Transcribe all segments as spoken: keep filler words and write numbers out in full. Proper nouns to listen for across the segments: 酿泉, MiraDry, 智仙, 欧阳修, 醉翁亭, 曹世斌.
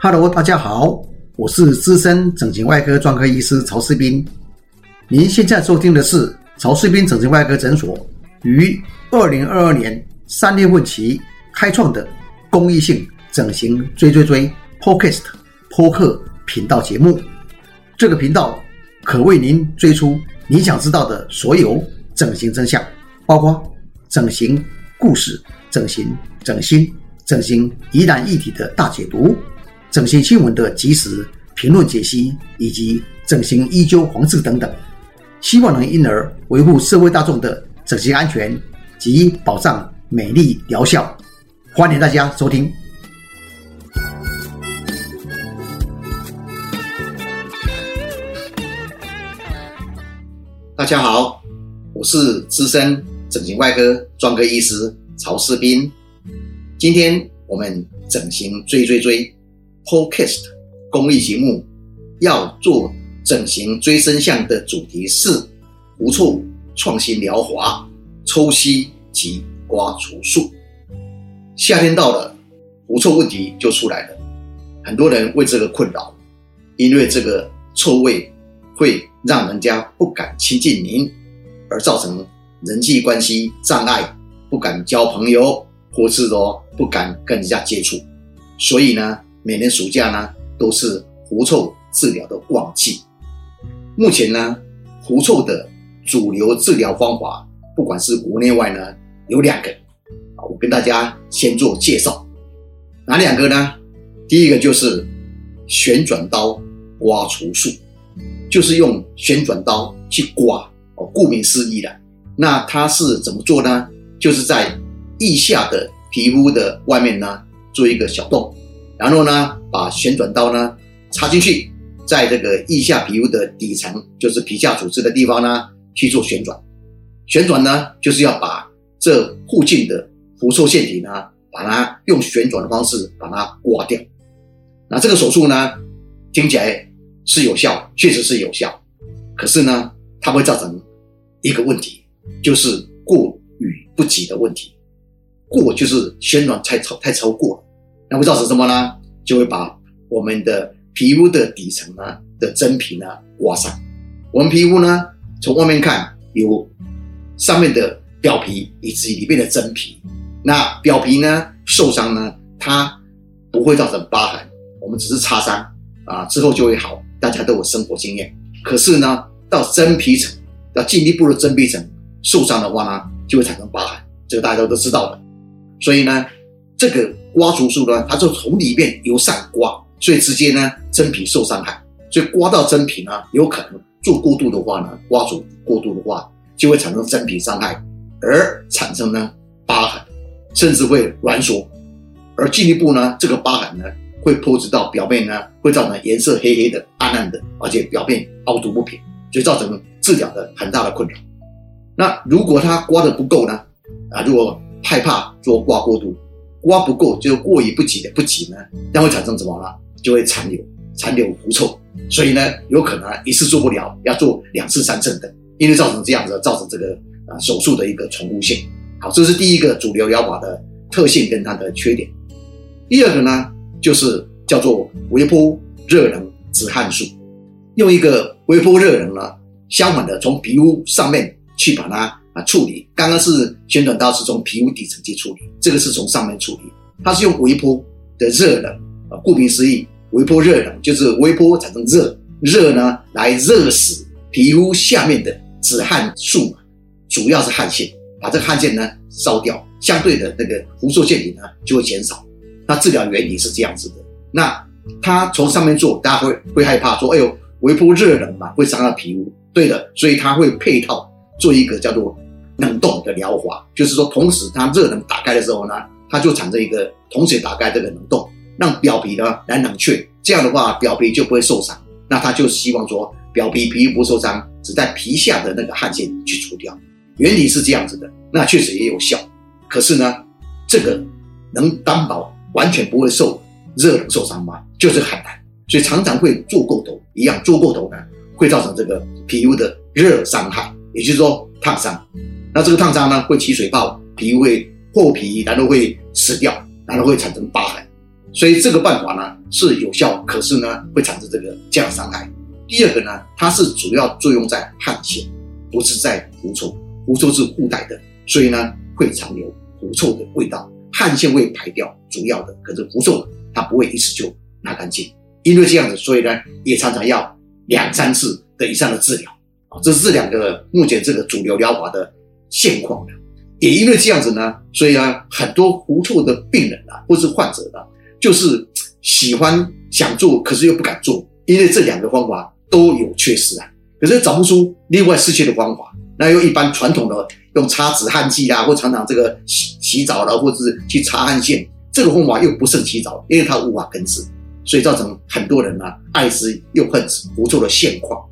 Hello， 大家好，我是资深整形外科专科医师曹世斌。您现在收听的是曹世斌整形外科诊所于二零二二年三月份起开创的公益性整形追追追 Podcast 播客频道节目。这个频道可为您追出你想知道的所有整形真相，包括整形故事、整形、整形、整形疑难议题的大解读，整形新闻的即时评论解析，以及整形医纠黄字等等，希望能因而维护社会大众的整形安全及保障美丽疗效。欢迎大家收听。大家好，我是资深整形外科专科医师曹世斌。今天我们整形追追追 Podcast 公益节目要做整形追真相的主题是无臭创新疗法、抽吸及刮除术。夏天到了，狐臭问题就出来了，很多人为这个困扰，因为这个臭味会让人家不敢亲近您，而造成人际关系障碍，不敢交朋友，或是说不敢跟人家接触。所以呢，每年暑假呢都是狐臭治疗的旺季。目前呢，狐臭的主流治疗方法，不管是国内外呢，有两个。我跟大家先做介绍，哪两个呢？第一个就是旋转刀刮除术，就是用旋转刀去刮，顾名思义啦。那它是怎么做呢？就是在腋下的皮肤的外面呢，做一个小洞，然后呢，把旋转刀呢插进去，在这个腋下皮肤的底层，就是皮下组织的地方呢，去做旋转。旋转呢，就是要把这附近的狐臭腺体呢，把它用旋转的方式把它刮掉。那这个手术呢，听起来是有效，确实是有效。可是呢，它会造成一个问题，就是过与不及的问题。过就是旋转太超太超过了，那会造成什么呢？就会把我们的皮肤的底层呢的真皮呢刮伤。我们皮肤呢，从外面看有上面的表皮以及里面的真皮。那表皮呢受伤呢，它不会造成疤痕，我们只是擦伤啊，之后就会好，大家都有生活经验。可是呢，到真皮层，到进一步的真皮层受伤的话呢，就会产生疤痕，这个大家都知道的。所以呢，这个刮除术呢，它就从里面由上刮，所以直接呢真皮受伤害，所以刮到真皮呢，有可能做过度的话呢，刮除过度的话，就会产生真皮伤害，而产生呢疤痕。甚至会挛缩，而进一步呢，这个疤痕呢会铺直到表面呢，会造成颜色黑黑的、暗暗的，而且表面凹凸不平，所以造成治疗的很大的困扰。那如果它刮的不够呢？啊，如果害怕做刮过度，刮不够就过于不及的不及呢，那会产生什么呢？就会残留，残留狐臭，所以呢，有可能一次做不了，要做两次、三次等，因为造成这样子，造成这个啊手术的一个重复性。好，这是第一个主流疗法的特性跟它的缺点。第二个呢，就是叫做微波热能止汗术，用一个微波热能呢，相反的从皮肤上面去把它啊处理。刚刚是旋转刀是从皮肤底层去处理，这个是从上面处理，它是用微波的热能啊，顾名思义，微波热能就是微波产生热，热呢来热死皮肤下面的止汗素，主要是汗腺。把这个汗腺呢烧掉，相对的那个狐臭腺体呢就会减少。那治疗原理是这样子的。那它从上面做，大家会会害怕说，哎呦，微波热能嘛，会伤到皮肤。对的，所以它会配套做一个叫做冷冻的疗法，就是说同时它热能打开的时候呢，它就产生一个同时打开这个冷冻，让表皮呢来冷却。这样的话，表皮就不会受伤。那它就希望说，表皮皮肤不受伤，只在皮下的那个汗腺去除掉。原理是这样子的，那确实也有效。可是呢，这个能担保完全不会受热能受伤吗？就是很难，所以常常会做过头，一样做过头呢，会造成这个皮肤的热伤害，也就是说烫伤。那这个烫伤呢，会起水泡，皮肤会破皮，然后会死掉，然后会产生疤痕。所以这个办法呢是有效，可是呢会产生这个这样的伤害。第二个呢，它是主要作用在汗腺，不是在狐臭。狐臭是固态的，所以呢会残留狐臭的味道，汗腺会排掉主要的，可是狐臭它不会一次就拿干净。因为这样子，所以呢也常常要两三次的以上的治疗。这是两个目前这个主流疗法的现况。也因为这样子呢，所以呢很多狐臭的病人啊，或是患者呢，就是喜欢想做，可是又不敢做，因为这两个方法都有缺失啊。可是找不出另外失去的方法，那又一般传统的用擦止汗剂啊，或常常这个 洗, 洗澡了，或者是去擦汗腺，这个方法又不胜其扰，因为它无法根治，所以造成很多人啊爱之又恨之狐臭的现况。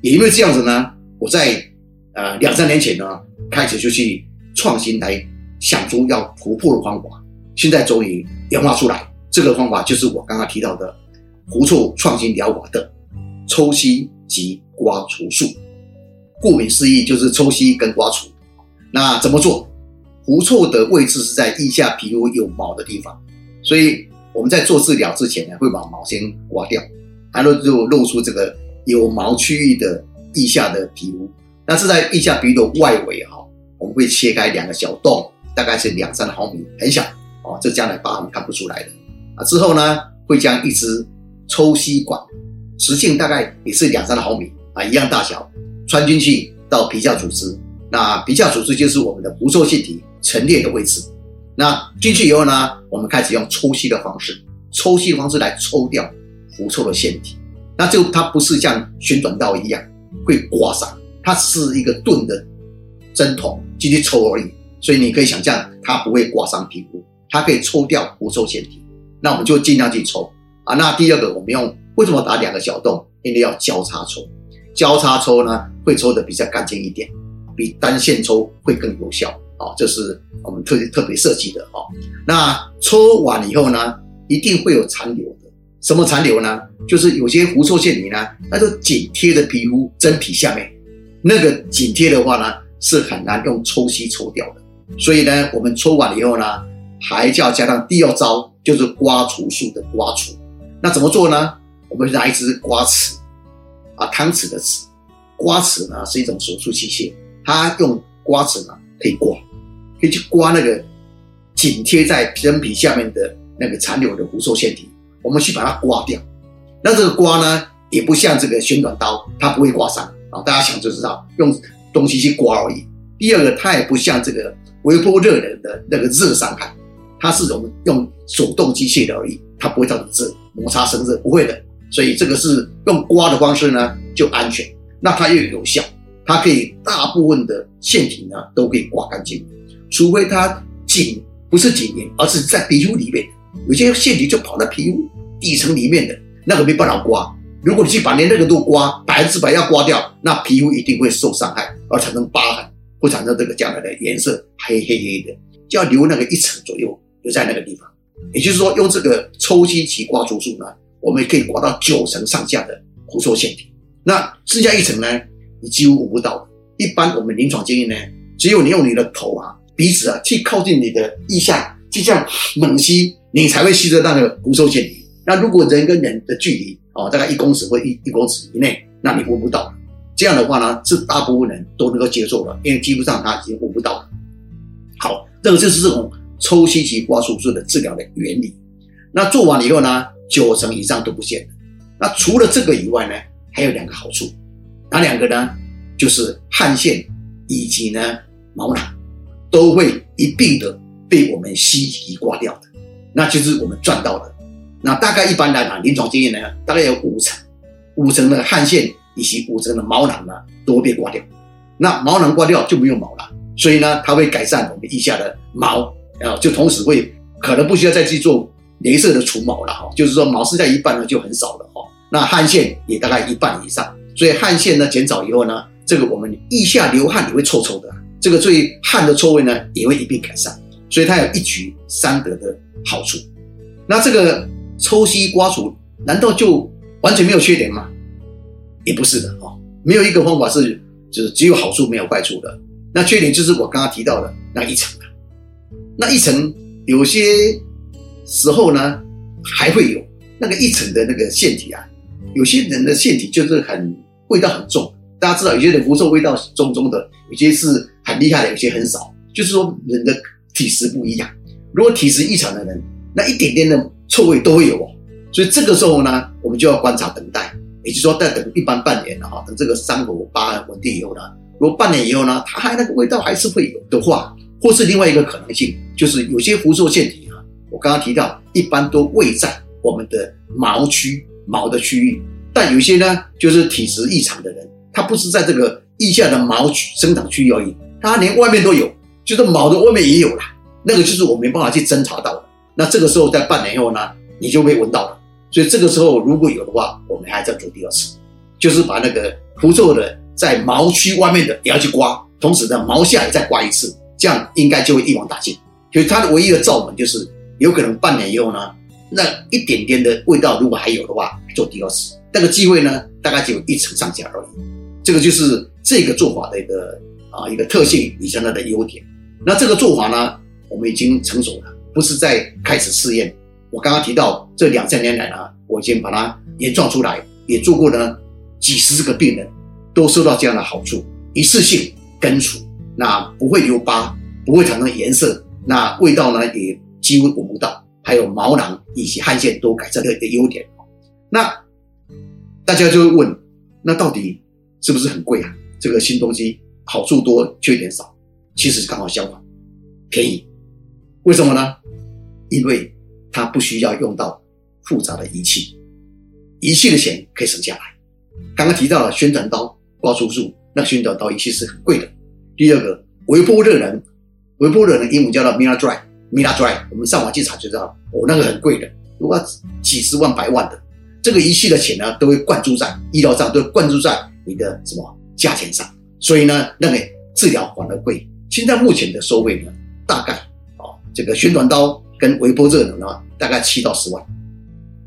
也因为这样子呢，我在呃两三年前呢开始就去创新来想出要突破的方法，现在终于研发出来。这个方法就是我刚刚提到的狐臭创新疗法的抽吸及刮除术，顾名思义就是抽吸跟刮除。那怎么做？狐臭的位置是在腋下皮肤有毛的地方，所以我们在做治疗之前呢，会把毛先刮掉，它就露出这个有毛区域的腋下的皮肤。那是在腋下皮肤的外围哈，我们会切开两个小洞，大概是两三毫米，很小哦，这将来疤痕看不出来的。之后呢，会将一支抽吸管，直径大概也是两三毫米啊，一样大小，穿进去到皮下组织。那皮下组织就是我们的狐臭腺体陈列的位置。那进去以后呢，我们开始用抽吸的方式，抽吸的方式来抽掉狐臭的腺体。那就它不是像旋转刀一样会刮伤，它是一个钝的针筒进去抽而已。所以你可以想象，它不会刮伤皮肤，它可以抽掉狐臭腺体。那我们就尽量去抽啊。那第二个，我们用为什么打两个小洞？因为要交叉抽，交叉抽呢会抽的比较干净一点，比单线抽会更有效啊、哦。这是我们特特别设计的啊、哦。那抽完以后呢，一定会有残留的。什么残留呢？就是有些狐臭腺体呢，它就紧贴的皮肤真皮下面，那个紧贴的话呢，是很难用抽吸抽掉的。所以呢，我们抽完以后呢，还就要加上第二招。就是刮除术的刮除。那怎么做呢？我们拿一支刮尺啊，汤匙的匙。刮尺呢是一种手术器械，它用刮尺呢可以刮，可以去刮那个紧贴在真皮下面的那个残留的狐臭腺体，我们去把它刮掉。那这个刮呢也不像这个旋转刀，它不会刮伤啊，大家想就知道，用东西去刮而已。第二个，它也不像这个微波热人的那个热伤害。它是我们用手动机械的而已，它不会造成这摩擦生热，不会的。所以这个是用刮的方式呢，就安全。那它又有效，它可以大部分的腺体呢都可以刮干净，除非它紧不是紧黏，而是在皮肤里面。有些腺体就跑到皮肤底层里面的，那个没办法刮。如果你去把连那个都刮，百分之百要刮掉，那皮肤一定会受伤害，而产生疤痕，会产生这个将来的颜色黑黑黑的，就要留那个一层左右。就在那个地方，也就是说，用这个抽吸及刮除术呢，我们可以刮到九成上下的狐臭腺体。那剩下一层呢，你几乎闻不到。一般我们临床经验呢，只有你用你的头啊、鼻子啊去靠近你的腋下，就这样猛吸，你才会吸得到那个狐臭腺体。那如果人跟人的距离啊、哦，大概一公尺或 一, 一公尺以内，那你闻不到。这样的话呢，是大部分人都能够接受了，因为基本上他已经闻不到了。好，这个就是这种抽吸及刮除术的治疗的原理。那做完以后呢，九成以上都不见了。那除了这个以外呢，还有两个好处。哪两个呢？就是汗腺以及呢毛囊都会一并的被我们吸及刮掉的，那就是我们赚到的。那大概一般来讲，临床经验呢，大概有五成，五成的汗腺以及五成的毛囊呢都会被刮掉。那毛囊刮掉就没有毛了，所以呢，它会改善我们腋下的毛。啊，就同时会可能不需要再去做雷射的除毛了哈，就是说毛剩下一半呢就很少了哈。那汗腺也大概一半以上，所以汗腺呢减少以后呢，这个我们腋下流汗也会臭臭的，这个对汗的臭味呢也会一并改善，所以它有一举三得的好处。那这个抽吸刮除难道就完全没有缺点吗？也不是的哈，没有一个方法是就是只有好处没有坏处的。那缺点就是我刚刚提到的那一层。那一层有些时候呢，还会有那个一层的那个腺体啊。有些人的腺体就是很味道很重，大家知道有些人狐臭味道重重的，有些是很厉害的，有些很少。就是说人的体质不一样，如果体质异常的人，那一点点的臭味都会有哦。所以这个时候呢，我们就要观察等待，也就是说再等一般半年了哈，等这个伤口疤稳定以后呢，如果半年以后呢，它还那个味道还是会有的话，或是另外一个可能性，就是有些狐臭腺体啊，我刚刚提到，一般都位在我们的毛区毛的区域，但有些呢，就是体质异常的人，他不是在这个腋下的毛区生长区域而已，他连外面都有，就是毛的外面也有啦，那个就是我没办法去侦查到的。那这个时候在半年后呢，你就被闻到了。所以这个时候如果有的话，我们还在做第二次，就是把那个狐臭的在毛区外面的也要去刮，同时呢毛下也再刮一次，这样应该就会一网打尽。所以它的唯一的罩门就是有可能半年以后呢，那一点点的味道如果还有的话，做第二次，那个机会呢大概只有一成上下而已。这个就是这个做法的一个啊一个特性以及它的优点。那这个做法呢，我们已经成熟了，不是在开始试验。我刚刚提到这两三年来呢，我已经把它研创出来，也做过呢几十个病人，都受到这样的好处，一次性根除，那不会留疤，不会产生颜色，那味道呢也几乎闻不到，还有毛囊以及汗腺都改善的一个优点。那大家就会问，那到底是不是很贵啊？这个新东西好处多，缺点少。其实刚好相反，便宜。为什么呢？因为它不需要用到复杂的仪器，仪器的钱可以省下来。刚刚提到了宣传刀、刮除术，那宣传刀仪器是很贵的。第二个，微波热能，微波热能英文叫做 MiraDry， MiraDry 我们上网去查就知道，哦，那个很贵的，如果几十万、百万的，这个仪器的钱呢，都会灌注在医疗上，都会灌注在你的什么价钱上，所以呢，那个治疗反而贵。现在目前的收费呢，大概啊、哦，这个宣传刀跟微波热能呢，大概七到十万，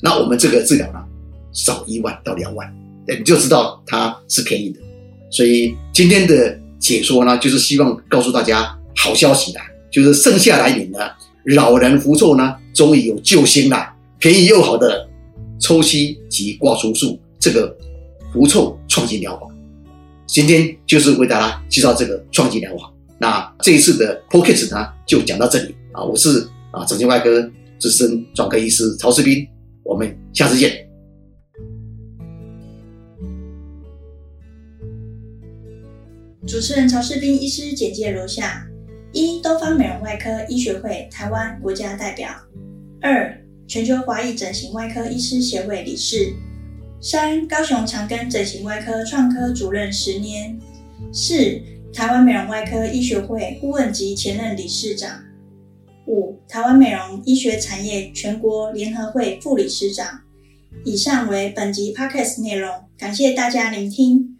那我们这个治疗呢，少一万到两万，你就知道它是便宜的。所以今天的解说呢，就是希望告诉大家好消息啦，就是剩下来年呢，老人狐臭呢，终于有救星啦，便宜又好的抽吸及刮除术这个狐臭创新疗法。今天就是为大家介绍这个创新疗法。那这一次的 Podcast 呢，就讲到这里啊！我是啊，整形外科资深专科医师曹世斌，我们下次见。主持人曹世斌医师简介如下：一、东方美容外科医学会台湾国家代表；二、全球华裔整形外科医师协会理事；三、高雄长庚整形外科创科主任十年；四、台湾美容外科医学会顾问及前任理事长；五、台湾美容医学产业全国联合会副理事长。以上为本集 Podcast 内容，感谢大家聆听。